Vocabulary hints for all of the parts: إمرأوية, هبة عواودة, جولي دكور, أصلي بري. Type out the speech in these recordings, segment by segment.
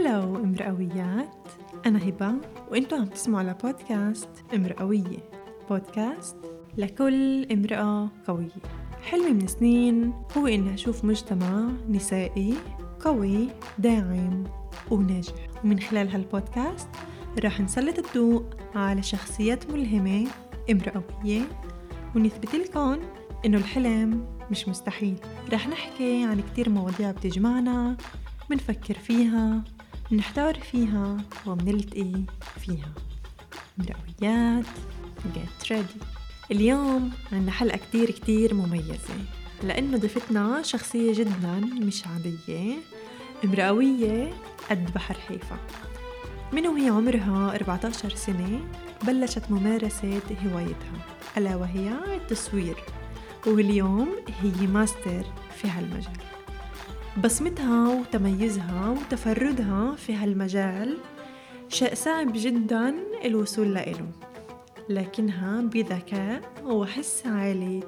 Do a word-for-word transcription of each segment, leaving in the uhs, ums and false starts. هلا وإمرأويات، أنا هبة وإنتو عم تسمعوا على بودكاست إمرأوية، بودكاست لكل امرأة قوية. حلمي من سنين هو إني أشوف مجتمع نسائي قوي داعم وناجح، ومن خلال هالبودكاست راح نسلط الضوء على شخصيات ملهمة إمرأوية ونثبت لكم إنه الحلم مش مستحيل. راح نحكي عن كتير مواضيع بتجمعنا، منفكر فيها، منحتار فيها، ومنلتقي فيها. إمرأويات get ready. اليوم عنا حلقة كتير كتير مميزة لأنه ضيفتنا شخصية جدا مش عادية، إمرأوية قد بحر حيفا. من وهي عمرها أربعة عشر سنة بلشت ممارسة هوايتها، ألا وهي التصوير، واليوم هي ماستر في هالمجال. بصمتها وتميزها وتفردها في هالمجال شيء صعب جدا الوصول لإله، لكنها بذكاء وحس عالي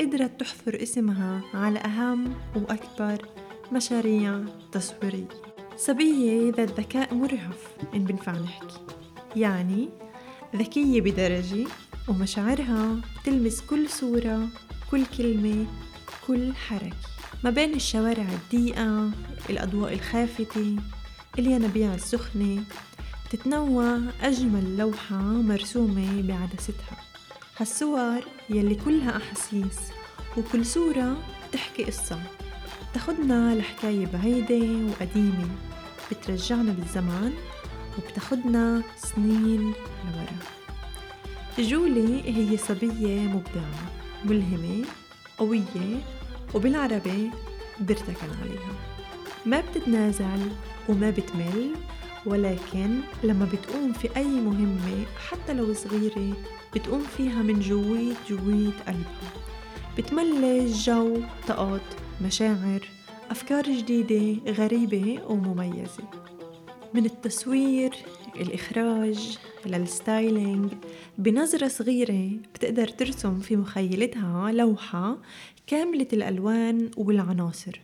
قدرت تحفر اسمها على أهم وأكبر مشاريع تصويرية. صبية ذات ذكاء مرهف إن بنفع نحكي، يعني ذكية بدرجة، ومشاعرها تلمس كل صورة، كل كلمة، كل حركة. ما بين الشوارع الضيقة، الأضواء الخافتة، الينابيع السخنة، تتنوع أجمل لوحة مرسومة بعدستها. هالصور يلي كلها أحاسيس، وكل صورة تحكي قصة، بتاخدنا لحكاية بعيدة وقديمة، بترجعنا بالزمان وبتاخدنا سنين لورا. جولي هي صبية مبدعة، ملهمة، قوية، وبالعربي برتكن عليها. ما بتتنازل وما بتمل، ولكن لما بتقوم في أي مهمة حتى لو صغيرة بتقوم فيها من جويت جويت قلبها، بتملج جو، طاقات، مشاعر، أفكار جديدة غريبة ومميزة. من التصوير، الإخراج، للستايلينج، بنظرة صغيرة بتقدر ترسم في مخيلتها لوحة كاملة الألوان والعناصر،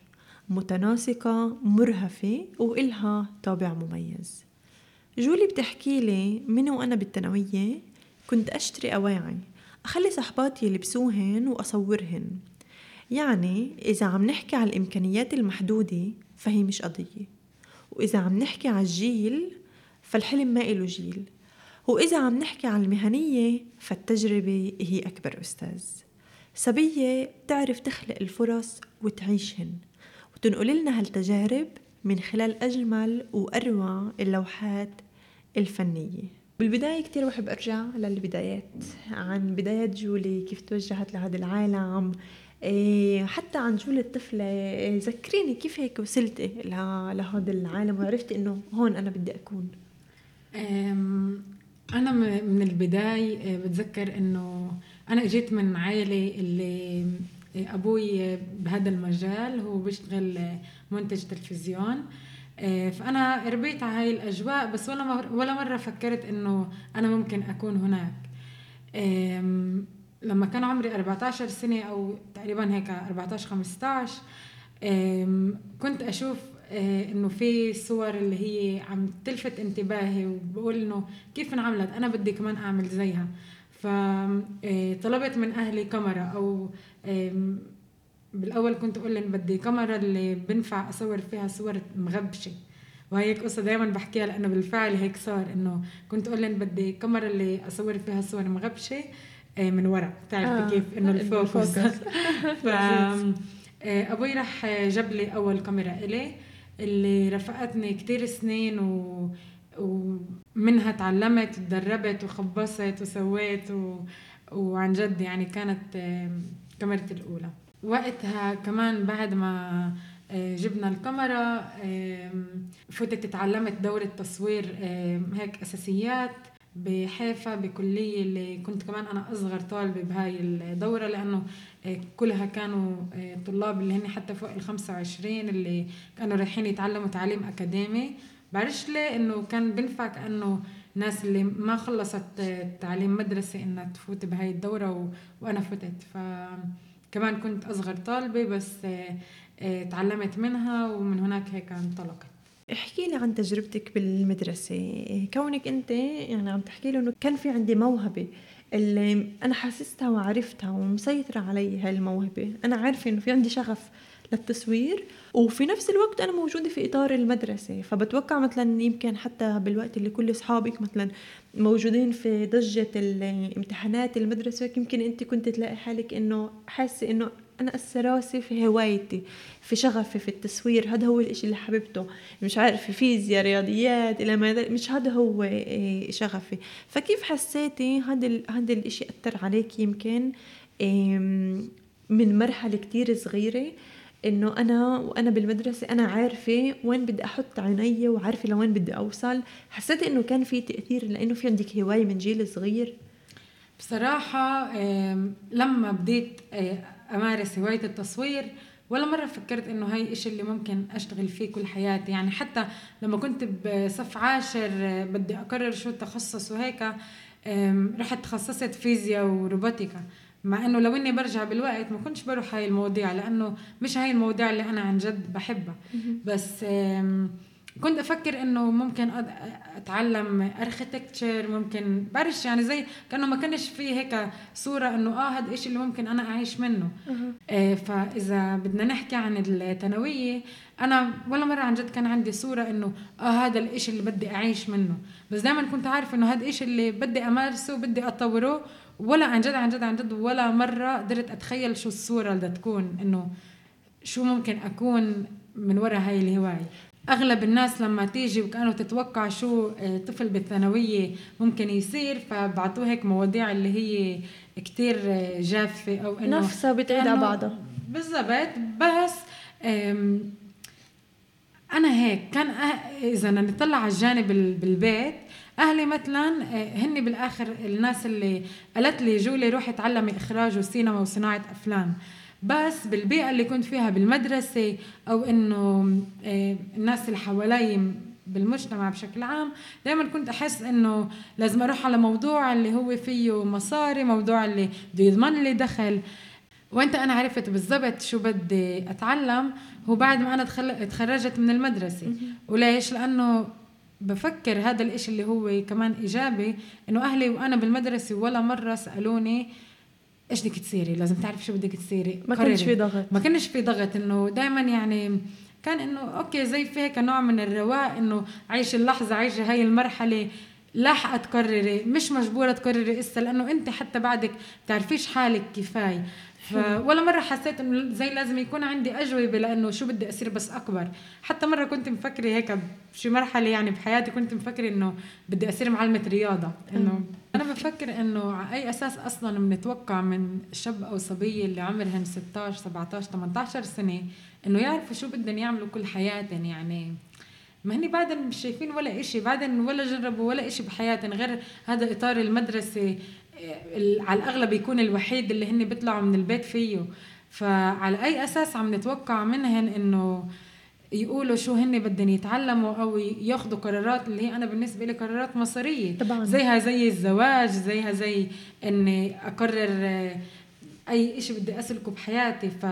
متناسقة، مرهفة، وإلها طابع مميز. جولي بتحكي لي من وأنا بالثانوية كنت أشتري أواعي أخلي صحباتي يلبسوهن وأصورهن. يعني إذا عم نحكي على الإمكانيات المحدودة فهي مش قضية، وإذا عم نحكي على الجيل فالحلم ما إله جيل، وإذا عم نحكي على المهنية فالتجربة هي أكبر أستاذ. صبية تعرف تخلق الفرص وتعيشهن وتنقل لنا هالتجارب من خلال أجمل وأروع اللوحات الفنية. بالبداية كتير بحب أرجع للبدايات، عن بداية جولي، كيف توجهت لهذا العالم، إيه حتى عن جولي الطفلة. إيه ذكريني كيف هيك وصلت لهذا العالم وعرفت إنه هون أنا بدي أكون. أنا من البداية بتذكر إنه أنا إجيت من عائلة اللي أبوي بهذا المجال، هو بيشتغل منتج تلفزيون، فأنا ربيت على هاي الأجواء، بس ولا ولا مرة فكرت إنه أنا ممكن أكون هناك. لما كان عمري أربعة عشر سنة أو تقريبا هيك أربعة عشر خمسة عشر، كنت أشوف إنه في صور اللي هي عم تلفت انتباهي وبقول إنه كيف انعملت، أنا بدي كمان أعمل زيها. فطلبت من أهلي كاميرا، أو بالأول كنت أقول لهم بدي كاميرا اللي بنفع أصور فيها صور مغبشة، وهي قصة دايما بحكيها لأنه بالفعل هيك صار، إنه كنت أقول لهم بدي كاميرا اللي أصور فيها صور مغبشة من وراء، تعرفي آه كيف إنه الفوكس. فأبوي رح جاب لي أول كاميرا إلي اللي رفقتني كتير سنين، و... ومنها تعلمت وتدربت وخبصت وسويت، و... وعن جد يعني كانت كاميرتي الأولى وقتها. كمان بعد ما جبنا الكاميرا فتت تعلمت دورة تصوير هيك أساسيات بحيفا بكلية، اللي كنت كمان أنا أصغر طالبة بهاي الدورة، لأنه كلها كانوا طلاب اللي هني حتى فوق الخمسة وعشرين اللي كانوا رايحين يتعلموا تعليم أكاديمي. بعرفش ليه إنه كان بنفع كأنه ناس اللي ما خلصت تعليم مدرسي إنها تفوت بهاي الدورة، و... وأنا فتت. ف كمان كنت أصغر طالبة، بس تعلمت منها ومن هناك هيك انطلقت. احكي لي عن تجربتك بالمدرسة، كونك أنت يعني عم تحكي لي أنه كان في عندي موهبة اللي أنا حسستها وعرفتها ومسيطرة عليها الموهبة، أنا عارفة أنه في عندي شغف للتصوير وفي نفس الوقت أنا موجودة في إطار المدرسة. فبتوقع مثلا يمكن حتى بالوقت اللي كل أصحابك مثلا موجودين في ضجة الامتحانات المدرسة، يمكن أنت كنت تلاقي حالك أنه حاسة أنه أنا السراسة في هوايتي، في شغفي في التصوير، هذا هو الإشي اللي حببته، مش عارفة فيزياء رياضيات إلى ما ذلك، مش هذا هو شغفي. فكيف حسيتي هذا هذا الإشي أثر عليك يمكن من مرحلة كتير صغيرة، إنه أنا وأنا بالمدرسة أنا عارفة وين بدي أحط عيني وعارفة لوين بدي أوصل؟ حسيتي إنه كان في تأثير لأنه في عندك هواية من جيل صغير؟ بصراحة لما بديت أمارس هواية التصوير ولا مرة فكرت إنه هاي إشي اللي ممكن أشتغل فيه كل حياتي. يعني حتى لما كنت بصف عاشر بدي أقرر شو التخصص وهيك، رحت تخصصت فيزياء وروبوتيكا، مع إنه لو إني برجع بالوقت ما كنتش بروح هاي المواضيع لأنه مش هاي المواضيع اللي أنا عن جد بحبها. بس كنت أفكر إنه ممكن أتعلم أركيتكتشر، ممكن بعرفش يعني زي كأنه ما كانش فيه هيك صورة إنه آه هاد إيش اللي ممكن أنا أعيش منه. آه فإذا بدنا نحكي عن الثانوية، أنا ولا مرة عن جد كان عندي صورة إنه آه هذا الإيش اللي بدي أعيش منه، بس دائما كنت عارفة إنه هاد إيش اللي بدي أمارسه بدي أطوره، ولا عن جد عن جد عن جد ولا مرة قدرت أتخيل شو الصورة اللي تكون إنه شو ممكن أكون من وراء هاي الهواية. أغلب الناس لما تيجي وكأنه تتوقع شو طفل بالثانوية ممكن يصير، فبعطوه هيك مواضيع اللي هي كتير جافة أو إنه نفسها بتعيد على بعضها بالضبط. بس أنا هيك كان إذا نطلع على الجانب بالبيت، أهلي مثلا هني بالآخر الناس اللي قالت لي جولي روحي تعلمي إخراج وسينما وصناعة أفلام، بس بالبيئة اللي كنت فيها بالمدرسة أو إنه الناس اللي حوالي بالمجتمع بشكل عام دائما كنت أحس إنه لازم أروح على موضوع اللي هو فيه مصاري، موضوع اللي بده يضمن لي دخل. وانت أنا عرفت بالضبط شو بدي أتعلم هو بعد ما أنا تخرجت من المدرسة. وليش؟ لأنه بفكر هذا الإشي اللي هو كمان إيجابي، إنه أهلي وأنا بالمدرسة ولا مرة سألوني إيش بدك تصيري، لازم تعرف شو بدك تصيري، ما كانش في ضغط ما كانش في ضغط إنه دائما يعني كان إنه أوكي زي فيه كنوع من الرواء إنه عيش اللحظة، عيش هاي المرحلة، لاحقة تكرري، مش مجبورة تكرري إسا لأنه أنت حتى بعدك تعرفيش حالك كفاية. ولا مرة حسيت إنه زي لازم يكون عندي أجوبة لأنه شو بدي أصير بس أكبر. حتى مرة كنت مفكرة هيك بشي مرحلة يعني بحياتي كنت مفكرة إنه بدي أصير معلمة رياضة، إنه أنا بفكر إنه على أي أساس أصلاً منتوقع من شاب أو صبية اللي عمرهم ستة عشر سبعة عشر ثمانية عشر سنة إنه يعرفوا شو بدهم يعملوا كل حياتهم؟ يعني ما هني بعدين مش شايفين ولا إشي، بعدين ولا جربوا ولا إشي بحياتهم غير هذا إطار المدرسة على الأغلب يكون الوحيد اللي هني بيطلعوا من البيت فيه. فعلى أي أساس عم نتوقع منهن إنه يقولوا شو هن بدهم يتعلموا أو ياخدوا قرارات اللي هي أنا بالنسبة لي قرارات مصيرية طبعاً، زيها زي الزواج، زيها زي إني أقرر أي إشي بدي أسلكه بحياتي. ف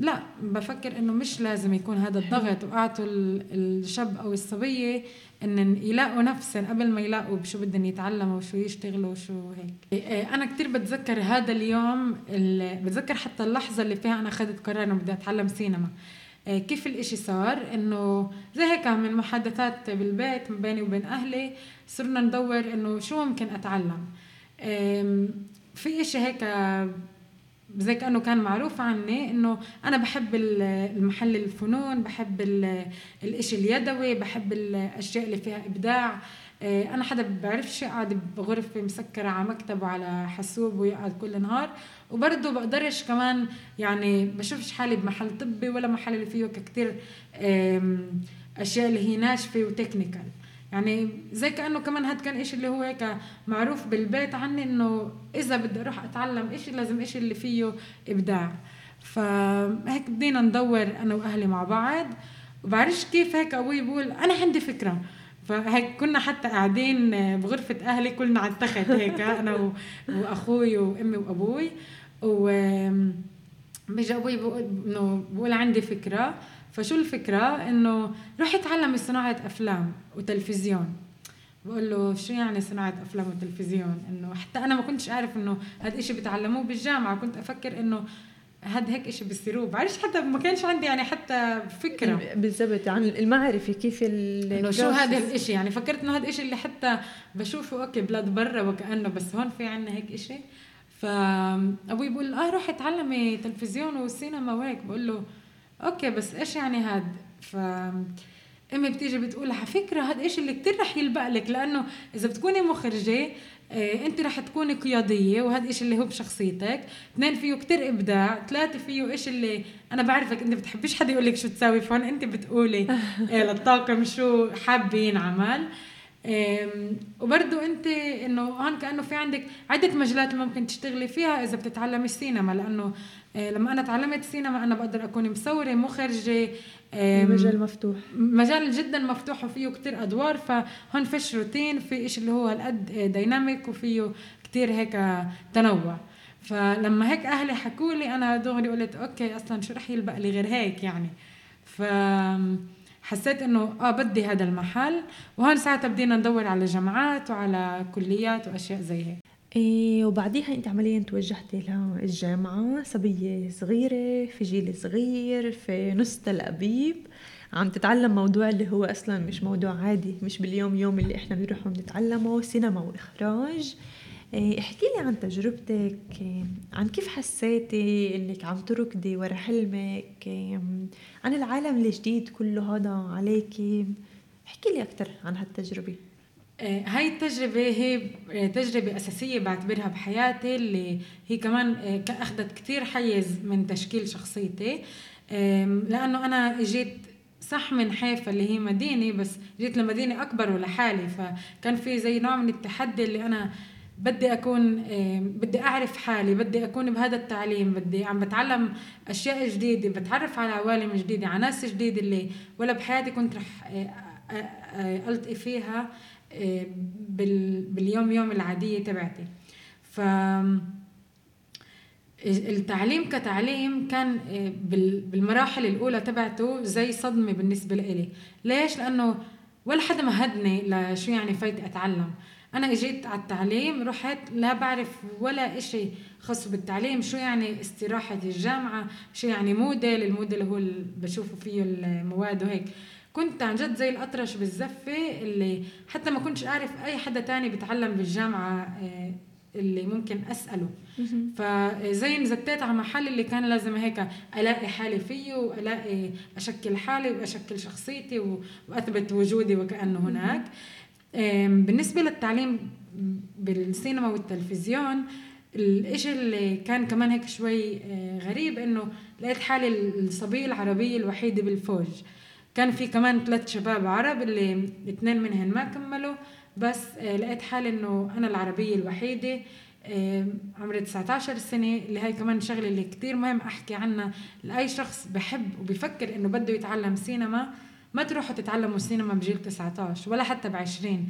لا بفكر إنه مش لازم يكون هذا الضغط، وأعطوا الشاب أو الصبية إن يلاقوا نفسهم قبل ما يلاقوا بشو بدهم يتعلموا وشو يشتغلوا وشو هيك. أنا كتير بتذكر هذا اليوم، بتذكر حتى اللحظة اللي فيها أنا أخذت قرار إنه بدي أتعلم سينما. كيف الإشي صار إنه زي هيك من محادثات بالبيت بيني وبين أهلي صرنا ندور إنه شو ممكن أتعلم. في إشي هيك زي كأنه كان معروف عني إنه أنا بحب المحل الفنون، بحب الإشي اليدوي، بحب الأشياء اللي فيها إبداع. أنا حدا بعرفش قاعد بغرفة مسكرة على مكتب وعلى حاسوب ويقعد كل نهار، وبرضه بقدرش كمان يعني بشوفش حالي بمحل طبي ولا محل اللي فيه كتير أشياء اللي هي ناشفة وتكنيكال. يعني زي كأنه كمان هاد كان إيش اللي هو هيك معروف بالبيت عني إنه إذا بدي أروح أتعلم إشي لازم إشي اللي فيه إبداع. فهيك بدينا ندور أنا وأهلي مع بعض، وبعرفش كيف هيك أبوي بقول أنا عندي فكرة. فهيك كنا حتى قاعدين بغرفة أهلي كلنا على التخت هيك أنا وأخوي وأمي وأبوي، وبيجي أبوي بقول إنه بقول عندي فكرة، فشو الفكرة إنه روح يتعلم صناعة أفلام وتلفزيون. بقول له شو يعني صناعة أفلام وتلفزيون؟ إنه حتى أنا ما كنتش أعرف إنه هاد إشي بتعلموه بالجامعة، كنت أفكر إنه هاد هيك إشي بالسيرو، بعرفش حتى ما كانش عندي يعني حتى فكرة بالضبط عن المعرفة كيف إنه شو هذا الإشي. يعني فكرت إنه هاد إشي اللي حتى بشوفه أوكي بلاد برا وكأنه، بس هون في عنا هيك إشي. فأبوي بقول آه روح اتعلمي تلفزيون وسينما وهيك، بقول له أوكي بس إيش يعني هاد؟ فأمي بتيجي بتقول على فكرة هاد إيش اللي كتير رح يلبق لك، لأنه إذا بتكوني مخرجة إيه أنت رح تكوني قيادية، وهاد إيش اللي هو بشخصيتك، اثنين فيه كتير إبداع، ثلاثة فيه إيش اللي أنا بعرفك أنت بتحبيش حد يقولك شو تساوي، فهون أنت بتقولي إيه للطاقم شو حابين عمل. وبرضو أنت إنه هون كأنه في عندك عدة مجالات ممكن تشتغلي فيها إذا بتتعلمي السينما، لأنه لما أنا تعلمت سينما أنا بقدر أكون مصورة مخرجة، مجال مفتوح، مجال جدا مفتوح وفيه كتير أدوار. فهون فيش روتين، في إيش اللي هو هالقد دايناميك وفيه كتير هيك تنوع. فلما هيك أهلي حكولي أنا دغري قلت أوكي أصلا شو رح يلبق لي غير هيك يعني. ف حسيت إنه آه بدي هذا المحل، وهون ساعتها بدينا ندور على جامعات وعلى كليات وأشياء زي هيك. إيه وبعديها أنت عملياً توجهتي للجامعة، صبية صغيرة في جيل صغير في نص تل أبيب، عم تتعلم موضوع اللي هو أصلاً مش موضوع عادي، مش باليوم يوم اللي إحنا بنروح ونتعلمه، سينما وإخراج. إيه احكي لي عن تجربتك، عن كيف حسيتي إنك عم تركضي ورا حلمك، عن العالم الجديد كله هذا عليكي، احكي لي أكتر عن هالتجربة. هاي التجربة هي تجربة أساسية بعتبرها بحياتي، اللي هي كمان أخذت كتير حيز من تشكيل شخصيتي، لأنه أنا جيت صح من حيفا اللي هي مدينة، بس جيت لمدينة أكبر ولحالي، فكان في زي نوع من التحدي اللي أنا بدي أكون، بدي أعرف حالي، بدي أكون بهذا التعليم، بدي عم بتعلم أشياء جديدة، بتعرف على عوالم جديدة، على ناس جديدة اللي ولا بحياتي كنت رح ألتقي فيها باليوم يوم العادية تبعتي. فالتعليم كتعليم كان بالمراحل الأولى تبعته زي صدمة بالنسبة لي. ليش؟ لأنه ولا حدا مهدني لشو يعني فايت أتعلم. أنا إجيت على التعليم رحت لا بعرف ولا إشي خاص بالتعليم، شو يعني استراحة الجامعة، شو يعني موديل، الموديل هو اللي بشوفه فيه المواد وهيك. كنت عن جد زي الأطرش بالزفة، اللي حتى ما كنتش أعرف أي حدا تاني بتعلم بالجامعة اللي ممكن أسأله. فزي نزتت على محل اللي كان لازم هيك ألاقي حالي فيه، وألاقي أشكل حالي وأشكل شخصيتي وأثبت وجودي وكأنه هناك. بالنسبة للتعليم بالسينما والتلفزيون الإشي اللي كان كمان هيك شوي غريب، إنه لقيت حالي الصبية العربية الوحيدة بالفوج. كان في كمان ثلاث شباب عرب اللي اثنين منهم ما كملوا، بس لقيت حالي إنه أنا العربية الوحيدة، عمري تسعة عشر سنة، اللي هاي كمان شغلة اللي كتير مهم أحكي عنها لأي شخص بحب وبيفكر إنه بده يتعلم سينما. ما تروحوا تتعلموا السينما بجيل تسعة عشر ولا حتى بعشرين،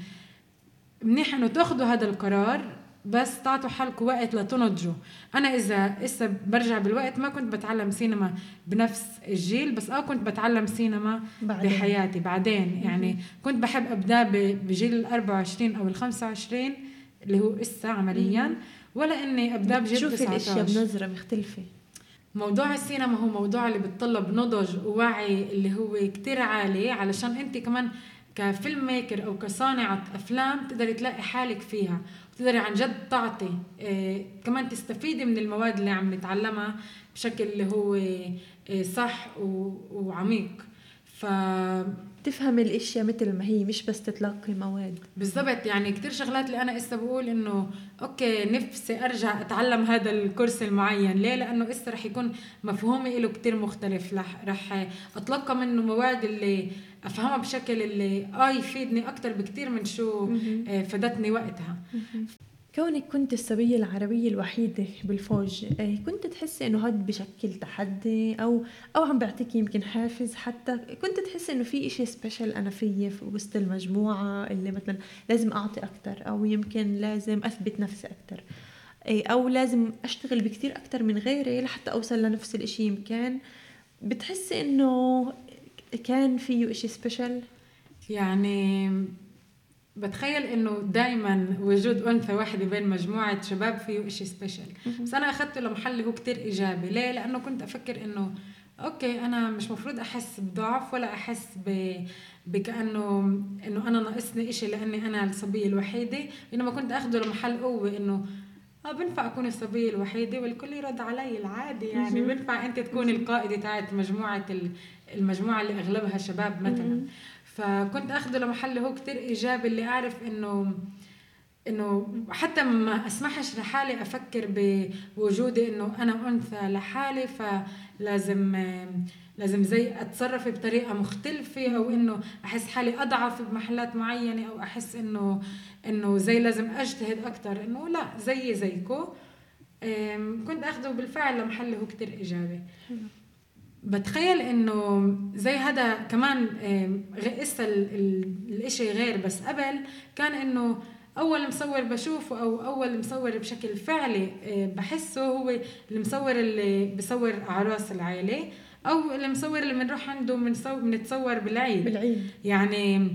منيح انه تاخذوا هذا القرار بس تعطوا حالكم وقت لتنضجوا. انا اذا هسه برجع بالوقت ما كنت بتعلم سينما بنفس الجيل، بس اه كنت بتعلم سينما بعدين. بحياتي بعدين يعني كنت بحب ابدا بجيل الأربعة وعشرين او الخمسة وعشرين اللي هو هسه عمليا، ولا اني ابدا بجيل تسعة عشر. شوفي الاشياء بنظره مختلفه. موضوع السينما هو موضوع اللي بتطلب نضج ووعي اللي هو كتير عالي، علشان انت كمان كفيلم ميكر او كصانعة افلام تقدر تلاقي حالك فيها، وتقدر عن جد تعطي اه كمان تستفيدي من المواد اللي عم نتعلمها بشكل اللي هو اه صح وعميق. ف تفهم الاشياء مثل ما هي، مش بس تتلقي مواد. بالضبط، يعني كتير شغلات اللي انا هسه بقول انه اوكي نفسي ارجع اتعلم هذا الكورس المعين، ليه؟ لانه هسه رح يكون مفهومي له كتير مختلف، رح اتلقى منه مواد اللي افهمها بشكل اللي اه يفيدني اكتر بكتير من شو م-م. فادتني وقتها. م-م. كونك كنت الصبية العربية الوحيدة بالفوج، كنت تحسي إنه هاد بشكل تحدي أو أو عم بعطيك يمكن حافز؟ حتى كنت تحسي إنه في إشي سبيشل أنا فيه في وسط المجموعة، اللي مثلا لازم أعطي أكتر، أو يمكن لازم أثبت نفسي أكتر، أو لازم أشتغل بكتير أكتر من غيري لحتى أوصل لنفس الإشي يمكن. بتحسي إنه كان فيه إشي سبيشل؟ يعني بتخيل إنه دايما وجود أنثى واحدة بين مجموعة شباب فيه إشي سبيشل. بس أنا أخذته لمحل هو كتير إيجابي. ليه؟ لأنه كنت أفكر إنه أوكي أنا مش مفروض أحس بضعف ولا أحس ب... بكأنه إنه أنا ناقصني إشي لأني أنا الصبية الوحيدة. إنما كنت أخذه لمحل قوة إنه اه بنفع أكون الصبية الوحيدة والكل يرد علي العادي. يعني بنفع أنت تكون القائدة تاعت مجموعة المجموعة اللي أغلبها شباب مثلا. فكنت أخذه لمحل هو كتير إيجابي اللي أعرف إنه إنه حتى ما أسمحش لحالي أفكر بوجودي إنه أنا أنثى لحالي فلازم لازم زي أتصرف بطريقة مختلفة أو إنه أحس حالي أضعف بمحلات معينة أو أحس إنه إنه زي لازم أجتهد أكتر. إنه لا زي زيكو كنت أخذه بالفعل لمحله هو كتير إيجابي. بتخيل إنه زي هذا كمان إسا الإشي غير. بس قبل كان إنه أول مصور بشوفه أو أول مصور بشكل فعلي بحسه هو المصور اللي بصور عراس العائلة أو المصور اللي بنروح عنده بنتصور بالعيد. بالعيد يعني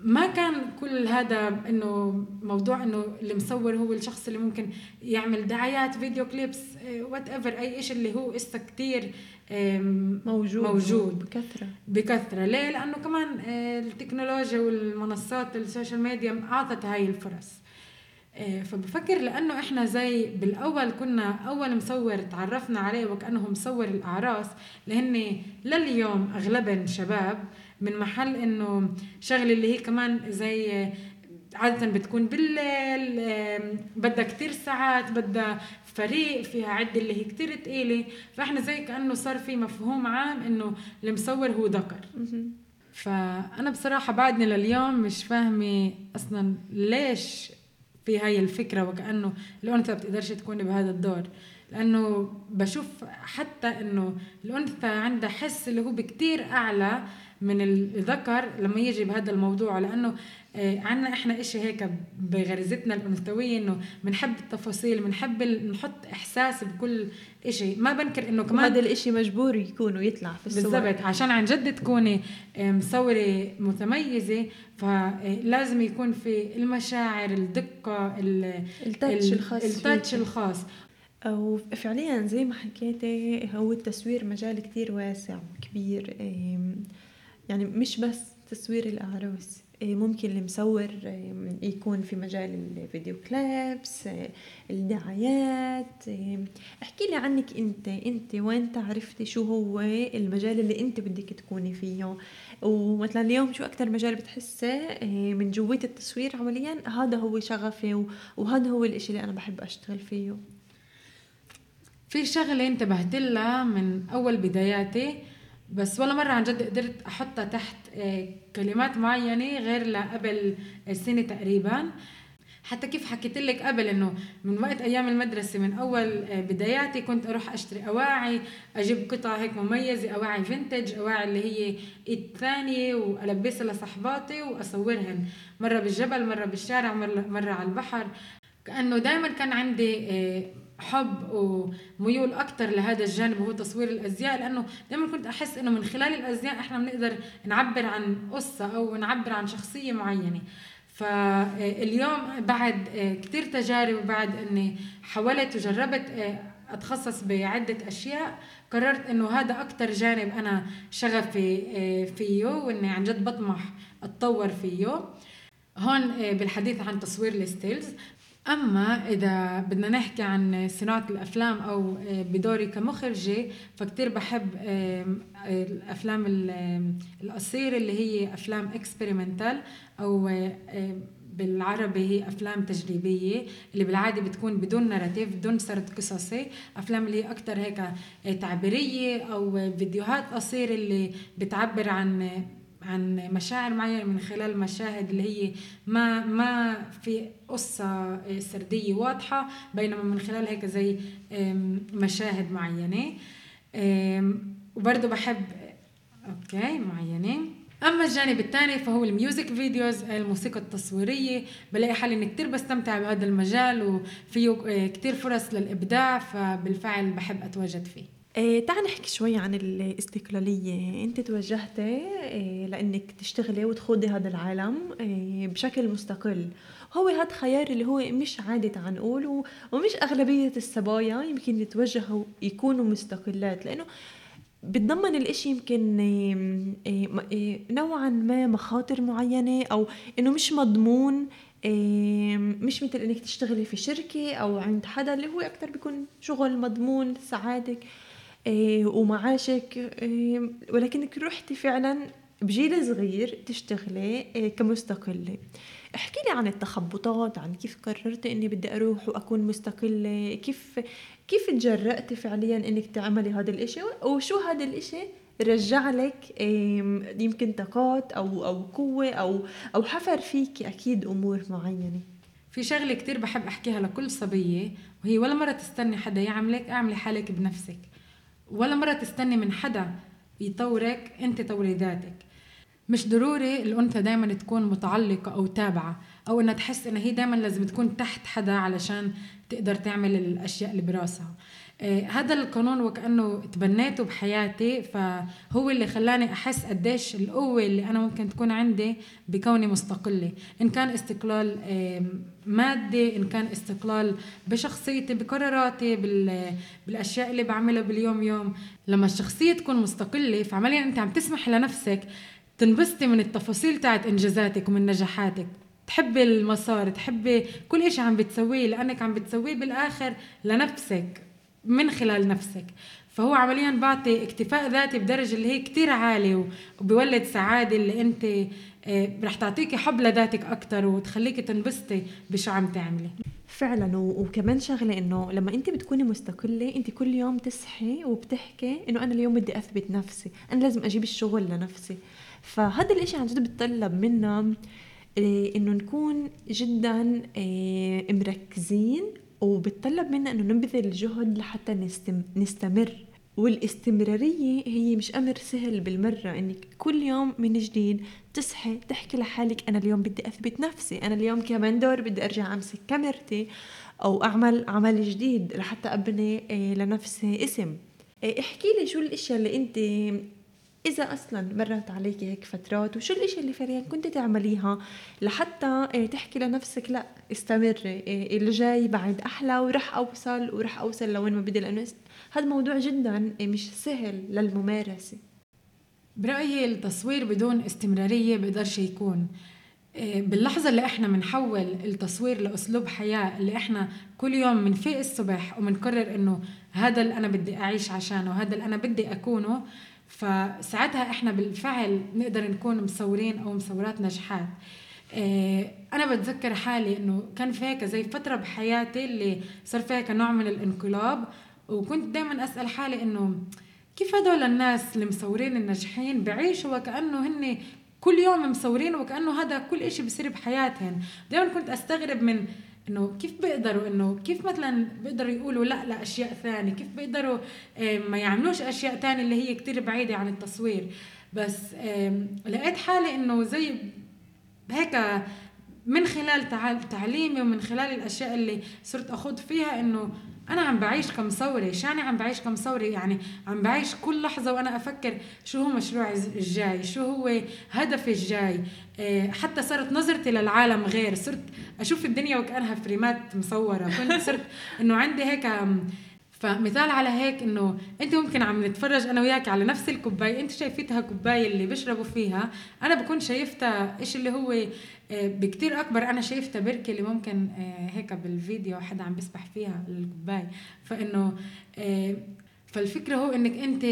ما كان كل هذا إنه موضوع إنه اللي مصور هو الشخص اللي ممكن يعمل دعايات فيديو كليبس whatever أي إشي اللي هو إسا كتير موجود, موجود بكثرة بكثرة. ليه؟ لأنه كمان التكنولوجيا والمنصات السوشيال ميديا أعطت هاي الفرص. فبفكر لأنه إحنا زي بالأول كنا أول مصور تعرفنا عليه وكأنه مصور الأعراس لهن لليوم أغلباً شباب من محل إنه شغل اللي هي كمان زي عادة بتكون بالليل بدها كتير ساعات بدها فريق فيها عدة اللي هي كتير تقيلة. فإحنا زي كأنه صار في مفهوم عام إنه المصور هو ذكر. فأنا بصراحة بعدني لليوم مش فاهمة أصلاً ليش في هاي الفكرة وكأنه الأنثى بتقدرش تكون بهذا الدور. لأنه بشوف حتى إنه الأنثى عندها حس اللي هو بكتير أعلى من الذكر لما يجي بهذا الموضوع. لأنه عنا إحنا إشي هيك بغريزتنا الأنثوية إنه منحب التفاصيل منحب نحط إحساس بكل إشي. ما بنكر إنه كمان هذا الإشي مجبور يكون ويطلع في الصور بالضبط عشان عن جد تكوني مصورة متميزة. فلازم يكون في المشاعر الدقة التاتش الخاص, التاتش الخاص. أو فعليا زي ما حكيتي هو التصوير مجال كتير واسع وكبير. يعني مش بس تصوير الأعراس ممكن المصور يكون في مجال الفيديو كلابس الدعايات. احكي لي عنك انت انت وين تعرفتي شو هو المجال اللي انت بدك تكوني فيه ومثلا اليوم شو اكتر مجال بتحسه من جوة التصوير عمليا هذا هو شغفي وهذا هو الاشي اللي انا بحب اشتغل فيه. في شغلة انتبهت لها من اول بداياتي بس ولا مرة عن جد قدرت أحطها تحت كلمات معينة غير لقبل السنة تقريبا. حتى كيف حكيت لك قبل إنه من وقت أيام المدرسة من أول بداياتي كنت أروح أشتري أواعي أجيب قطع هيك مميزة أواعي فينتج أواعي اللي هي إيد ثانية وألبسها لصحباتي وأصورهن مرة بالجبل مرة بالشارع مرة, مرة على البحر. كأنه دايما كان عندي حب وميول أكتر لهذا الجانب هو تصوير الأزياء. لأنه دايما كنت أحس أنه من خلال الأزياء إحنا بنقدر نعبر عن قصة أو نعبر عن شخصية معينة. فاليوم بعد كتير تجارب وبعد أني حاولت وجربت أتخصص بعدة أشياء قررت أنه هذا أكتر جانب أنا شغفي فيه وأني عن جد بطمح أتطور فيه. هون بالحديث عن تصوير الستيلز. أما إذا بدنا نحكي عن صناعة الأفلام أو بدوري كمخرجة فكتير بحب الأفلام القصيرة اللي هي أفلام إكسبيريمنتال أو بالعربي هي أفلام تجريبية اللي بالعادة بتكون بدون ناراتيف بدون سرد قصصي. أفلام اللي أكتر هيك تعبيرية أو فيديوهات قصيرة اللي بتعبر عن عن مشاعر معينة من خلال مشاهد اللي هي ما ما في قصة سردية واضحة بينما من خلال هيك زي مشاهد معينة. وبرضو بحب أوكي معينة. أما الجانب الثاني فهو الميوزك فيديوز الموسيقى التصويرية. بلاقي حالي إني كتير بستمتع بهذا المجال وفيه كتير فرص للإبداع فبالفعل بحب أتواجد فيه. إيه، تعال نحكي شوي عن الاستقلالية. أنت توجهتي إيه لأنك تشتغلي وتخوضي هذا العالم إيه بشكل مستقل. هو هاد خيار اللي هو مش عادة عن نقوله، ومش أغلبية الصبايا يمكن يتوجهوا يكونوا مستقلات، لأنه بتضمن الاشي يمكن نوعا ما مخاطر معينة، او انه مش مضمون، مش مثل انك تشتغلي في شركة او عند حدا اللي هو اكتر بيكون شغل مضمون سعادك ومعاشك. ولكنك روحتي فعلا بجيل صغير تشتغلي كمستقلة. احكي لي عن التخبطات، عن كيف قررت اني بدي اروح واكون مستقلة، كيف كيف تجرأتي فعليا انك تعملي هذا الاشي، وشو هذا الاشي رجع لك يمكن طاقات او او قوة او او حفر فيكي اكيد امور معينة. في شغلة كتير بحب احكيها لكل صبية، وهي ولا مرة تستني حدا يعملك، اعملي حالك بنفسك. ولا مرة تستني من حدا يطورك، انت طوري ذاتك. مش ضروري الأنثى دايما تكون متعلقة أو تابعة، أو أنها تحس أنها هي دايما لازم تكون تحت حدا علشان تقدر تعمل الأشياء اللي براسها. آه هذا القانون وكأنه تبنيته بحياتي، فهو اللي خلاني أحس قديش القوة اللي أنا ممكن تكون عندي بكوني مستقلة، إن كان استقلال آه مادي، إن كان استقلال بشخصيتي، بقراراتي، بالأشياء اللي بعملها باليوم يوم. لما الشخصية تكون مستقلة فعمليا أنت عم تسمح لنفسك تنبسطي من التفاصيل تاعت إنجازاتك ومن نجاحاتك، تحبي المسار، تحبي كل إشي عم بتسويه، لأنك عم بتسويه بالآخر لنفسك من خلال نفسك. فهو عملياً بعطي اكتفاء ذاتي بدرجة اللي هي كتير عالية، وبيولد سعادة اللي أنت رح تعطيكي حب لذاتك أكتر، وتخليكي تنبسطي بشو عم تعملي فعلاً. وكمان شغلة إنه لما أنت بتكوني مستقلة، أنت كل يوم تصحي وبتحكي إنه أنا اليوم بدي أثبت نفسي، أنا لازم أجيب الشغل لنفسي. فهذا الاشي عن جد بتطلب منا انه نكون جدا مركزين، وبتطلب منا انه نبذل جهد لحتى نستمر. والاستمرارية هي مش امر سهل بالمرة، انك كل يوم من جديد تصحي تحكي لحالك انا اليوم بدي اثبت نفسي، انا اليوم كمان دور بدي ارجع امسك كاميرتي او اعمل عمل جديد لحتى ابني لنفسي اسم. احكي لي شو الاشياء اللي انت إذا أصلاً مرت عليك هيك فترات، وشو الإشي اللي فعلياً كنت تعمليها لحتى تحكي لنفسك لأ استمري، اللي جاي بعد أحلى، ورح أوصل ورح أوصل لوين ما بدي، لأنه هذا موضوع جداً مش سهل للممارسة. برأيي التصوير بدون استمرارية بقدرش يكون. باللحظة اللي احنا منحول التصوير لأسلوب حياة، اللي احنا كل يوم منفيق الصبح ومنقرر انه هذا اللي أنا بدي أعيش عشانه، هذا اللي أنا بدي أكونه، فساعتها احنا بالفعل نقدر نكون مصورين او مصورات نجاحات. اه انا بتذكر حالي انه كان فيها زي فتره بحياتي اللي صار فيها كنوع من الانقلاب، وكنت دائما اسال حالي انه كيف هذول الناس اللي مصورين الناجحين بعيشوا وكانه هن كل يوم مصورين، وكانه هذا كل إشي بصير بحياتهم. دائما كنت استغرب من إنه كيف بيقدروا، إنه كيف مثلاً بيقدروا يقولوا لأ لأشياء ثانية، كيف بيقدروا ما يعملوش أشياء ثانية اللي هي كتير بعيدة عن التصوير. بس لقيت حالي إنه زي هيك من خلال تعليمي ومن خلال الأشياء اللي صرت أخوض فيها إنه أنا عم بعيش كمصورة. شاني عم بعيش كمصورة يعني عم بعيش كل لحظة وأنا أفكر شو هو مشروعي الجاي، شو هو هدفي الجاي. حتى صارت نظرتي للعالم غير، صرت أشوف الدنيا وكأنها فريمات مصورة. كنت صرت إنه عندي هيك. فمثال على هيك إنه أنت ممكن عم نتفرج أنا وياك على نفس الكوباية، أنت شايفتها كوباية اللي بيشربوا فيها، أنا بكون شايفتها إيش اللي هو بكتير أكبر. أنا شايفتها بركة اللي ممكن هيك بالفيديو حد عم بيسبح فيها الكوباية. فإنه فالفكرة هو إنك أنت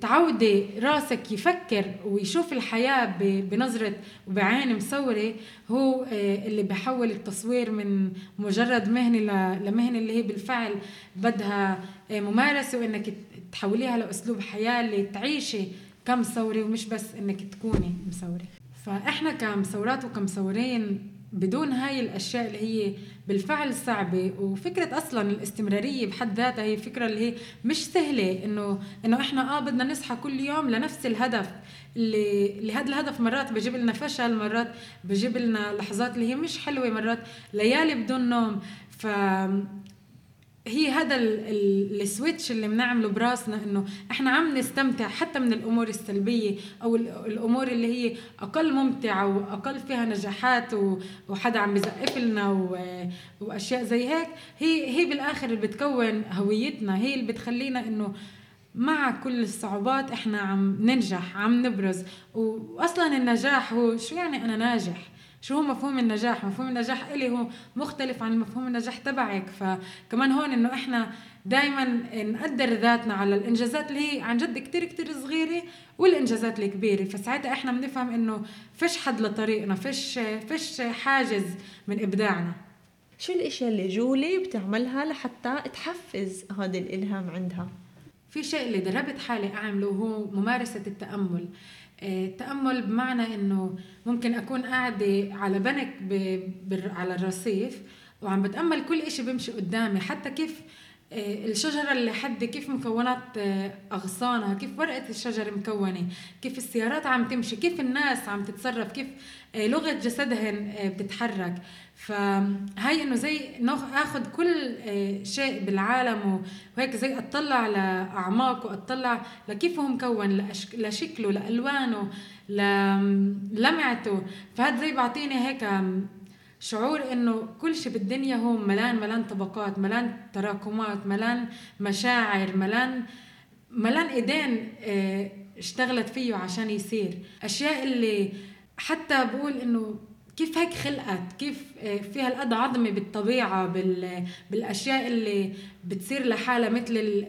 تعودي راسك يفكر ويشوف الحياة بنظرة وبعين مصورة، هو اللي بحول التصوير من مجرد مهنة لمهنة اللي هي بالفعل بدها ممارسة، وإنك تحوليها لأسلوب حياة اللي تعيشي كمصورة، ومش بس إنك تكوني مصورة. فإحنا كمصورات وكمصورين بدون هاي الأشياء اللي هي بالفعل صعبة. وفكرة أصلاً الاستمرارية بحد ذاتها هي فكرة اللي هي مش سهلة، إنه إنه إحنا آه بدنا نصحى كل يوم لنفس الهدف، اللي لهذا الهدف مرات بجيب لنا فشل، مرات بجيب لنا لحظات اللي هي مش حلوة، مرات ليالي بدون نوم. ف هي هذا السويتش اللي بنعمله براسنا انه احنا عم نستمتع حتى من الامور السلبيه او الامور اللي هي اقل ممتعه واقل فيها نجاحات وحدا عم بزقف لنا واشياء زي هيك. هي هي بالاخر اللي بتكون هويتنا، هي اللي بتخلينا انه مع كل الصعوبات احنا عم ننجح، عم نبرز. واصلا النجاح هو شو يعني انا ناجح؟ شو هو مفهوم النجاح؟ مفهوم النجاح إلي هو مختلف عن مفهوم النجاح تبعك. فكمان هون إنه إحنا دايما نقدر ذاتنا على الإنجازات اللي هي عن جد كتير كتير صغيرة والإنجازات الكبيرة. فساعتها إحنا بنفهم إنه فش حد لطريقنا، فش فش حاجز من إبداعنا. شو الإشياء اللي جولي بتعملها لحتى تحفز هذا الإلهام عندها؟ في شيء اللي دربت حالي أعمله هو ممارسة التأمل. التأمل بمعنى إنه ممكن أكون قاعدة على بنك ب... ب... على الرصيف وعم بتأمل كل إشي بمشي قدامي، حتى كيف الشجرة اللي حد كيف مكونات أغصانها، كيف ورقة الشجر مكونة، كيف السيارات عم تمشي، كيف الناس عم تتصرف، كيف لغة جسدهن بتتحرك. فهي إنه زي أخذ كل شيء بالعالم وهيك زي أطلع لأعماقه، وأطلع لكيف هو مكون، لشكله، لألوانه، للمعته. فهذا زي بعطيني هيك شعور إنه كل شيء بالدنيا هو ملان ملان طبقات، ملان تراكمات، ملان مشاعر، ملان ملان إيدين اشتغلت فيه عشان يصير أشياء. اللي حتى بقول إنه كيف هيك خلقت، كيف فيها القد عظمة بالطبيعة، بال... بالأشياء اللي بتصير لحالها، مثل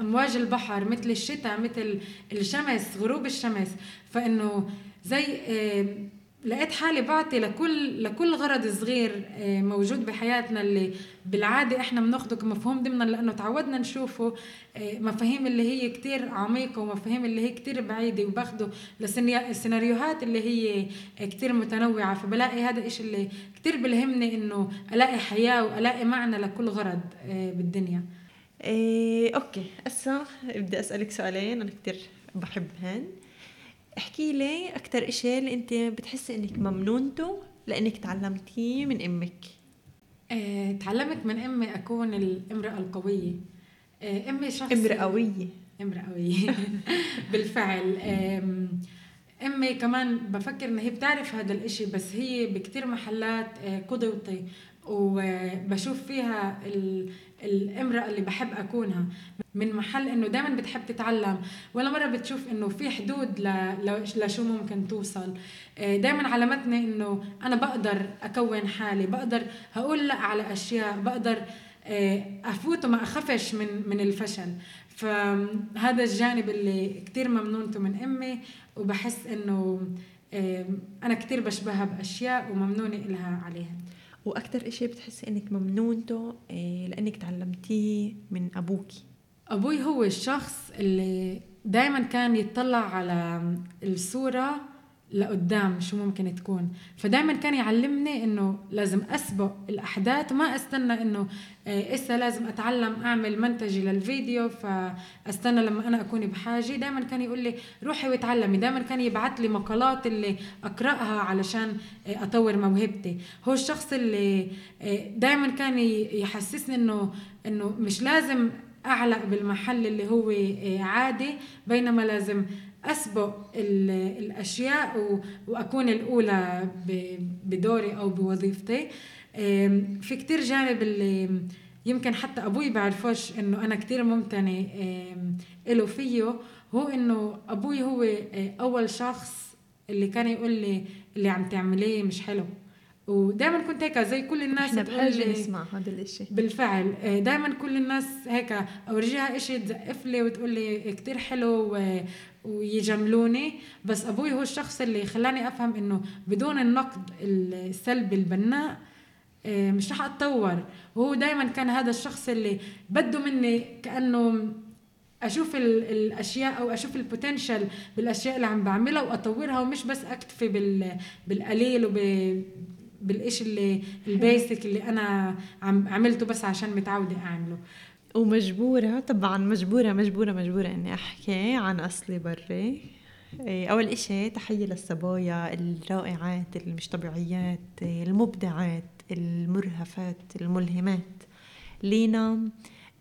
أمواج البحر، مثل الشتاء، مثل الشمس، غروب الشمس. فإنه زي لقيت حالي بعطي لكل لكل غرض صغير موجود بحياتنا اللي بالعادة احنا بناخده كمفهوم ضمننا لأنه تعودنا نشوفه، مفاهيم اللي هي كتير عميقة ومفاهيم اللي هي كتير بعيدة، وباخده لسيناريوهات اللي هي كتير متنوعة. فبلاقي هذا إشي اللي كتير بلهمني إنه ألاقي حياة وألاقي معنى لكل غرض بالدنيا. ايه اوكي، هسه بدي أسألك سؤالين أنا كتير بحبهن. احكي لي أكتر إشي اللي أنت بتحس إنك ممنونته لأنك تعلمتيه من أمك. أه، تعلمت من أمي أكون الإمرأة القوية. أه، أمي شخص إمرأوية إمرأوية بالفعل. أه، أمي كمان بفكر إن هي بتعرف هذا الإشي، بس هي بكتير محلات قدوتي وبشوف فيها الإمرأة اللي بحب أكونها، من محل إنه دايماً بتحب تتعلم، ولا مرة بتشوف إنه في حدود لشو ممكن توصل. دايماً علمتني إنه أنا بقدر أكون حالي، بقدر هقول لأ على أشياء، بقدر أفوت وما أخافش من من الفشل. فهذا الجانب اللي كتير ممنونته من أمي، وبحس إنه أنا كتير بشبهها بأشياء وممنونة إلها عليها. وأكتر إشي بتحس إنك ممنونته لأنك تعلمتيه من أبوكي؟ أبوي هو الشخص اللي دايماً كان يتطلع على الصورة لقدام شو ممكن تكون، فدايماً كان يعلمني إنه لازم أسبق الأحداث، ما أستنى إنه إسا لازم أتعلم أعمل منتجي للفيديو فأستنى لما أنا أكون بحاجة. دايماً كان يقول لي روحي وتعلمي، دايماً كان يبعت لي مقالات اللي أقرأها علشان أطور موهبتي. هو الشخص اللي دايماً كان يحسسني إنه إنه مش لازم أعلق بالمحل اللي هو عادي، بينما لازم أسبق الأشياء وأكون الأولى بدوري أو بوظيفتي. في كتير جانب اللي يمكن حتى أبوي بعرفوش إنه أنا كتير ممتنة إله فيه، هو إنه أبوي هو أول شخص اللي كان يقول لي اللي عم تعمليه مش حلو، ودايما كنت هيك زي كل الناس بتقول نسمع هذا الاشي. بالفعل دايما كل الناس هيك اورجيها اشي تزقف لي وتقول لي كتير حلو ويجملوني، بس ابوي هو الشخص اللي خلاني افهم انه بدون النقد السلبي البناء مش رح اتطور. وهو دايما كان هذا الشخص اللي بده مني كانه اشوف الاشياء او اشوف البوتنشال بالاشياء اللي عم بعملها واطورها، ومش بس اكتفي بالقليل وب بالإشي اللي البيسك اللي أنا عم عملته بس عشان متعودة أعمله. ومجبورة طبعا مجبورة مجبورة مجبورة أني أحكي عن أصلي بري. أول إشي تحية للصبايا الرائعات، المش طبيعيات، المبدعات، المرهفات، الملهمات. لينا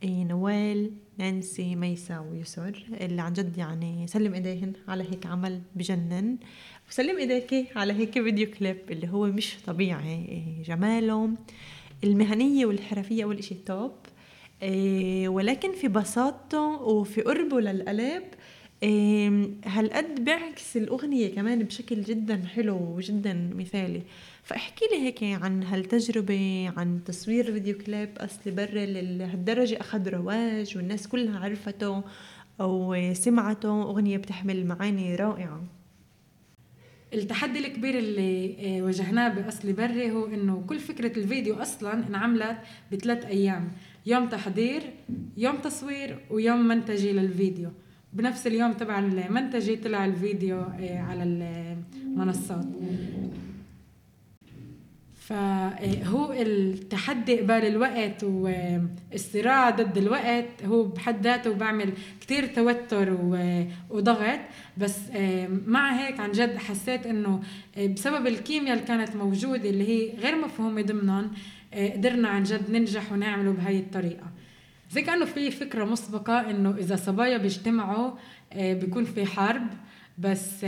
نوال، نانسي، ميسا ويسر، اللي عن جد يعني سلم إيديهن على هيك عمل بجنن، وسلم إيديكي على هيك فيديو كليب اللي هو مش طبيعي، جماله المهنية والحرفية أول إشي توب، ولكن في بساطته وفي قربه للقلب هالقد بيعكس الأغنية كمان بشكل جدا حلو وجدا مثالي. فأحكي لي هيك عن هالتجربة، عن تصوير فيديو كليب أصلي بري لهالدرجة أخذ رواج والناس كلها عرفته أو سمعته، أغنية بتحمل معاني رائعة. التحدي الكبير اللي واجهناه بأصلي بري هو إنه كل فكرة الفيديو أصلاً انعملت بثلاث أيام، يوم تحضير، يوم تصوير، ويوم منتجي للفيديو. بنفس اليوم تبع المنتجي طلع الفيديو على المنصات. فهو التحدي قبال الوقت والصراع ضد الوقت هو بحد ذاته بعمل كتير توتر وضغط، بس مع هيك عن جد حسيت انه بسبب الكيمياء اللي كانت موجودة اللي هي غير مفهومة ضمنهم قدرنا عن جد ننجح ونعمله بهاي الطريقة. زي كأنه في فكرة مسبقة انه اذا صبايا بيجتمعوا بيكون في حرب، بس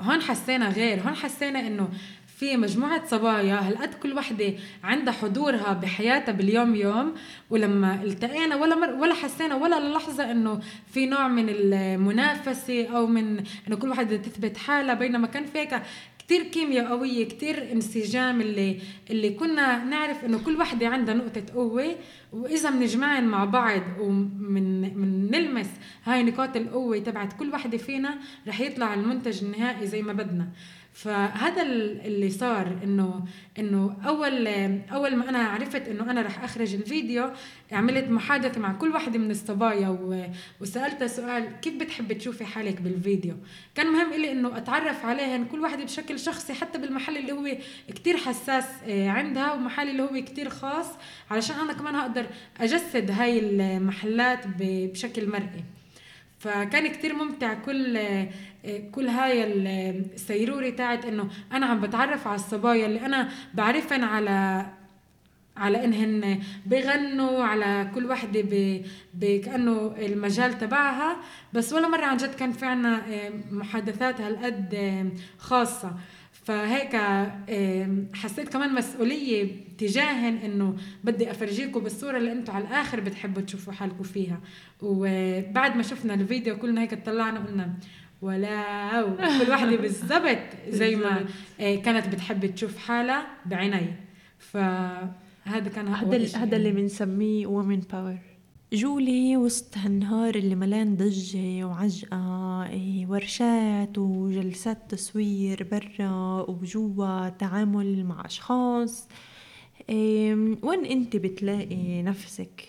هون حسينا غير، هون حسينا انه في مجموعة صبايا هالقد كل وحدة عندها حضورها بحياتها باليوم يوم، ولما التقينا ولا مر ولا حسينا ولا للحظة انه في نوع من المنافسة او من انه كل واحدة تثبت حالها، بينما كان فيك كتير كيمياء قوية، كتير انسجام اللي اللي كنا نعرف انه كل واحدة عندها نقطة قوة، واذا منجمعن مع بعض ومن من نلمس هاي نقاط القوة تبعت كل واحدة فينا رح يطلع المنتج النهائي زي ما بدنا. فهذا اللي صار انه انه اول اول ما انا عرفت انه انا رح اخرج الفيديو عملت محادثه مع كل واحده من الصبايا وسالتها سؤال كيف بتحب تشوفي حالك بالفيديو. كان مهم لي انه اتعرف عليهن كل واحده بشكل شخصي حتى بالمحل اللي هو كتير حساس عندها ومحل اللي هو كتير خاص، علشان انا كمان هقدر اجسد هاي المحلات بشكل مرئي. فكان كتير ممتع كل كل هاي السيروري تاعت انه انا عم بتعرف على الصبايا اللي انا بعرفن على على انهن بغنوا، على كل وحده بكأنه المجال تبعها، بس ولا مره عن جد كان في عنا محادثات هالقد خاصه. فهيك حسيت كمان مسؤوليه تجاهن انه بدي افرجيكم بالصوره اللي انتم على الاخر بتحبوا تشوفوا حالكم فيها. وبعد ما شفنا الفيديو كلنا هيك طلعنا قلنا ولا كل واحدة بالضبط زي ما كانت بتحب تشوف حالها بعيني. فهذا كان هذا اللي بنسميه وومن باور. جولي وسط هالنهار اللي ملان ضجة وعجقة، ورشات وجلسات تصوير برا وجوا، تعامل مع أشخاص، وين انت بتلاقي نفسك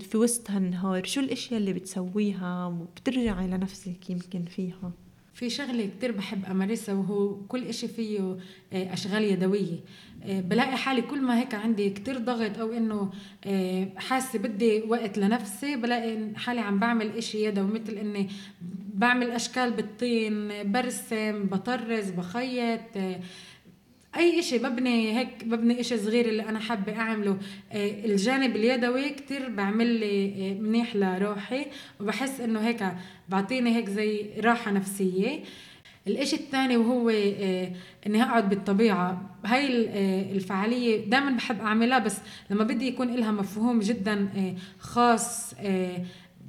في وسط هالنهار؟ شو الاشياء اللي بتسويها وبترجعي لنفسك يمكن فيها؟ في شغله كتير بحب امارسها وهو كل اشي فيه اشغال يدويه. بلاقي حالي كل ما هيك عندي كتير ضغط او انه حاسه بدي وقت لنفسي بلاقي حالي عم بعمل اشي يدوي، مثل اني بعمل اشكال بالطين، برسم، بطرز، بخيط، اي اشي ببني هيك ببني اشي صغير اللي انا حابه اعمله. الجانب اليدوي كتير بعمل لي منيح لروحي وبحس انه هيك بعطيني هيك زي راحه نفسيه. الاشي الثاني وهو اني اقعد بالطبيعه، هاي الفعاليه دائما بحب اعملها بس لما بدي يكون إلها مفهوم جدا خاص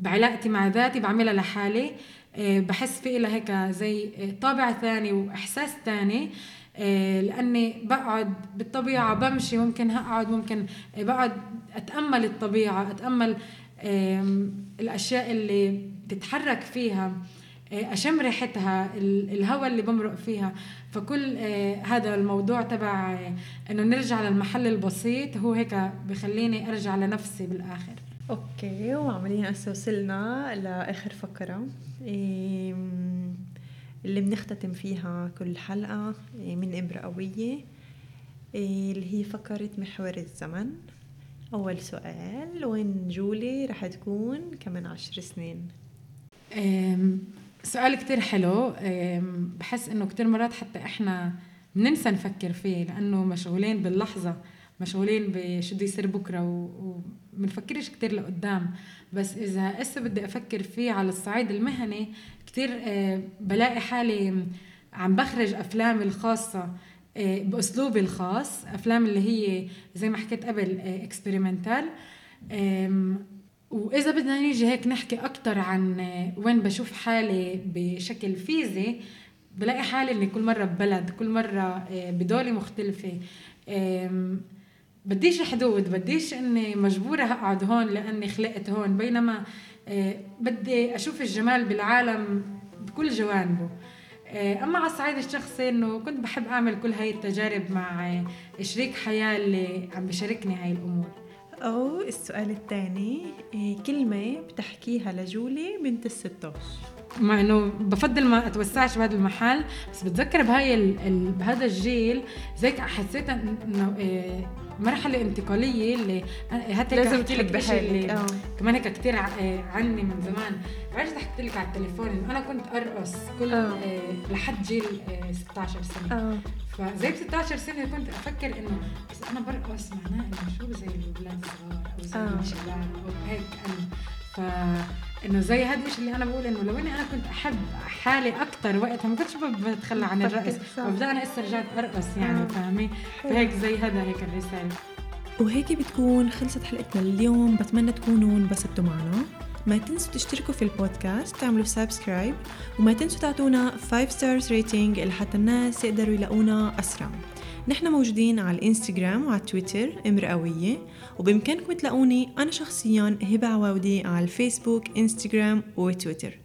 بعلاقتي مع ذاتي بعملها لحالي، بحس في إلها هيك زي طابع ثاني واحساس ثاني لأني بقعد بالطبيعة، بمشي، ممكن هقعد، ممكن بقعد أتأمل الطبيعة، أتأمل الأشياء اللي بتتحرك فيها، أشم ريحتها، الهواء اللي بمرق فيها. فكل هذا الموضوع تبع أنه نرجع للمحل البسيط هو هيك بخليني أرجع لنفسي بالآخر. أوكي، وعمليها أسوسلنا لآخر فقرة اللي بنختتم فيها كل حلقة من إمرأوية، اللي هي فقرة محور الزمن. أول سؤال، وين جولي رح تكون كمان عشر سنين؟ سؤال كتير حلو، بحس إنه كتير مرات حتى إحنا بننسى نفكر فيه لأنه مشغولين باللحظة، مشغولين بشو يصير بكرة ومنفكرش كتير لقدام. بس إذا هسه بدي أفكر فيه على الصعيد المهني كتير بلاقي حالي عم بخرج أفلام الخاصة بأسلوبي الخاص، أفلام اللي هي زي ما حكيت قبل إكسبيريمنتال. وإذا بدنا نيجي هيك نحكي أكتر عن وين بشوف حالي بشكل فيزي، بلاقي حالي إني كل مرة ببلد، كل مرة بدولة مختلفة. بديش حدود، بديش إني مجبورة أقعد هون لأني خلقت هون، بينما بدي أشوف الجمال بالعالم بكل جوانبه. أما على الصعيد الشخصي إنه كنت بحب أعمل كل هاي التجارب مع شريك حياة اللي عم بشاركني هاي الأمور. أو السؤال الثاني، كلمة بتحكيها لجولي بنت الستاش؟ مع إنه بفضل ما أتوسعش بهذا المحل، بس بتذكر بهاي ال... ال... بهذا الجيل زيك حسيت إنه مرحلة انتقالية اللي هاتك لازم تلك بحالي. كمان هيك كتير عني من زمان عايزة أحكي لك على التليفون إنه أنا كنت أرقص كل أوه. لحد جيل ستة عشر سنة. أوه. فزي ب ستة عشر سنة كنت أفكر إنه بس أنا برقص معناه إنه شو زي الولاد صغار أو زي الشباب أو هيك أنا. فإنه زي هذا الشيء اللي أنا بقول إنه لو إني أنا كنت أحب حالي أكتر وقتها ما كنتش بتخلى عن الرقص، وبدأ أنا إسا رجعت أرقص يعني فاهمي. فهيك زي هذا هيك الرسالة. وهيك بتكون خلصت حلقتنا اليوم، بتمنى تكونوا انبسطتوا معنا. ما تنسوا تشتركوا في البودكاست، تعملوا سبسكرايب، وما تنسوا تعطونا فايف stars rating لحتى الناس يقدروا يلاقونا أسرع. نحن موجودين على الانستغرام وعلى تويتر إمرأوية، وبإمكانكم تلاقوني أنا شخصياً هبة عواودة على الفيسبوك، انستغرام وتويتر.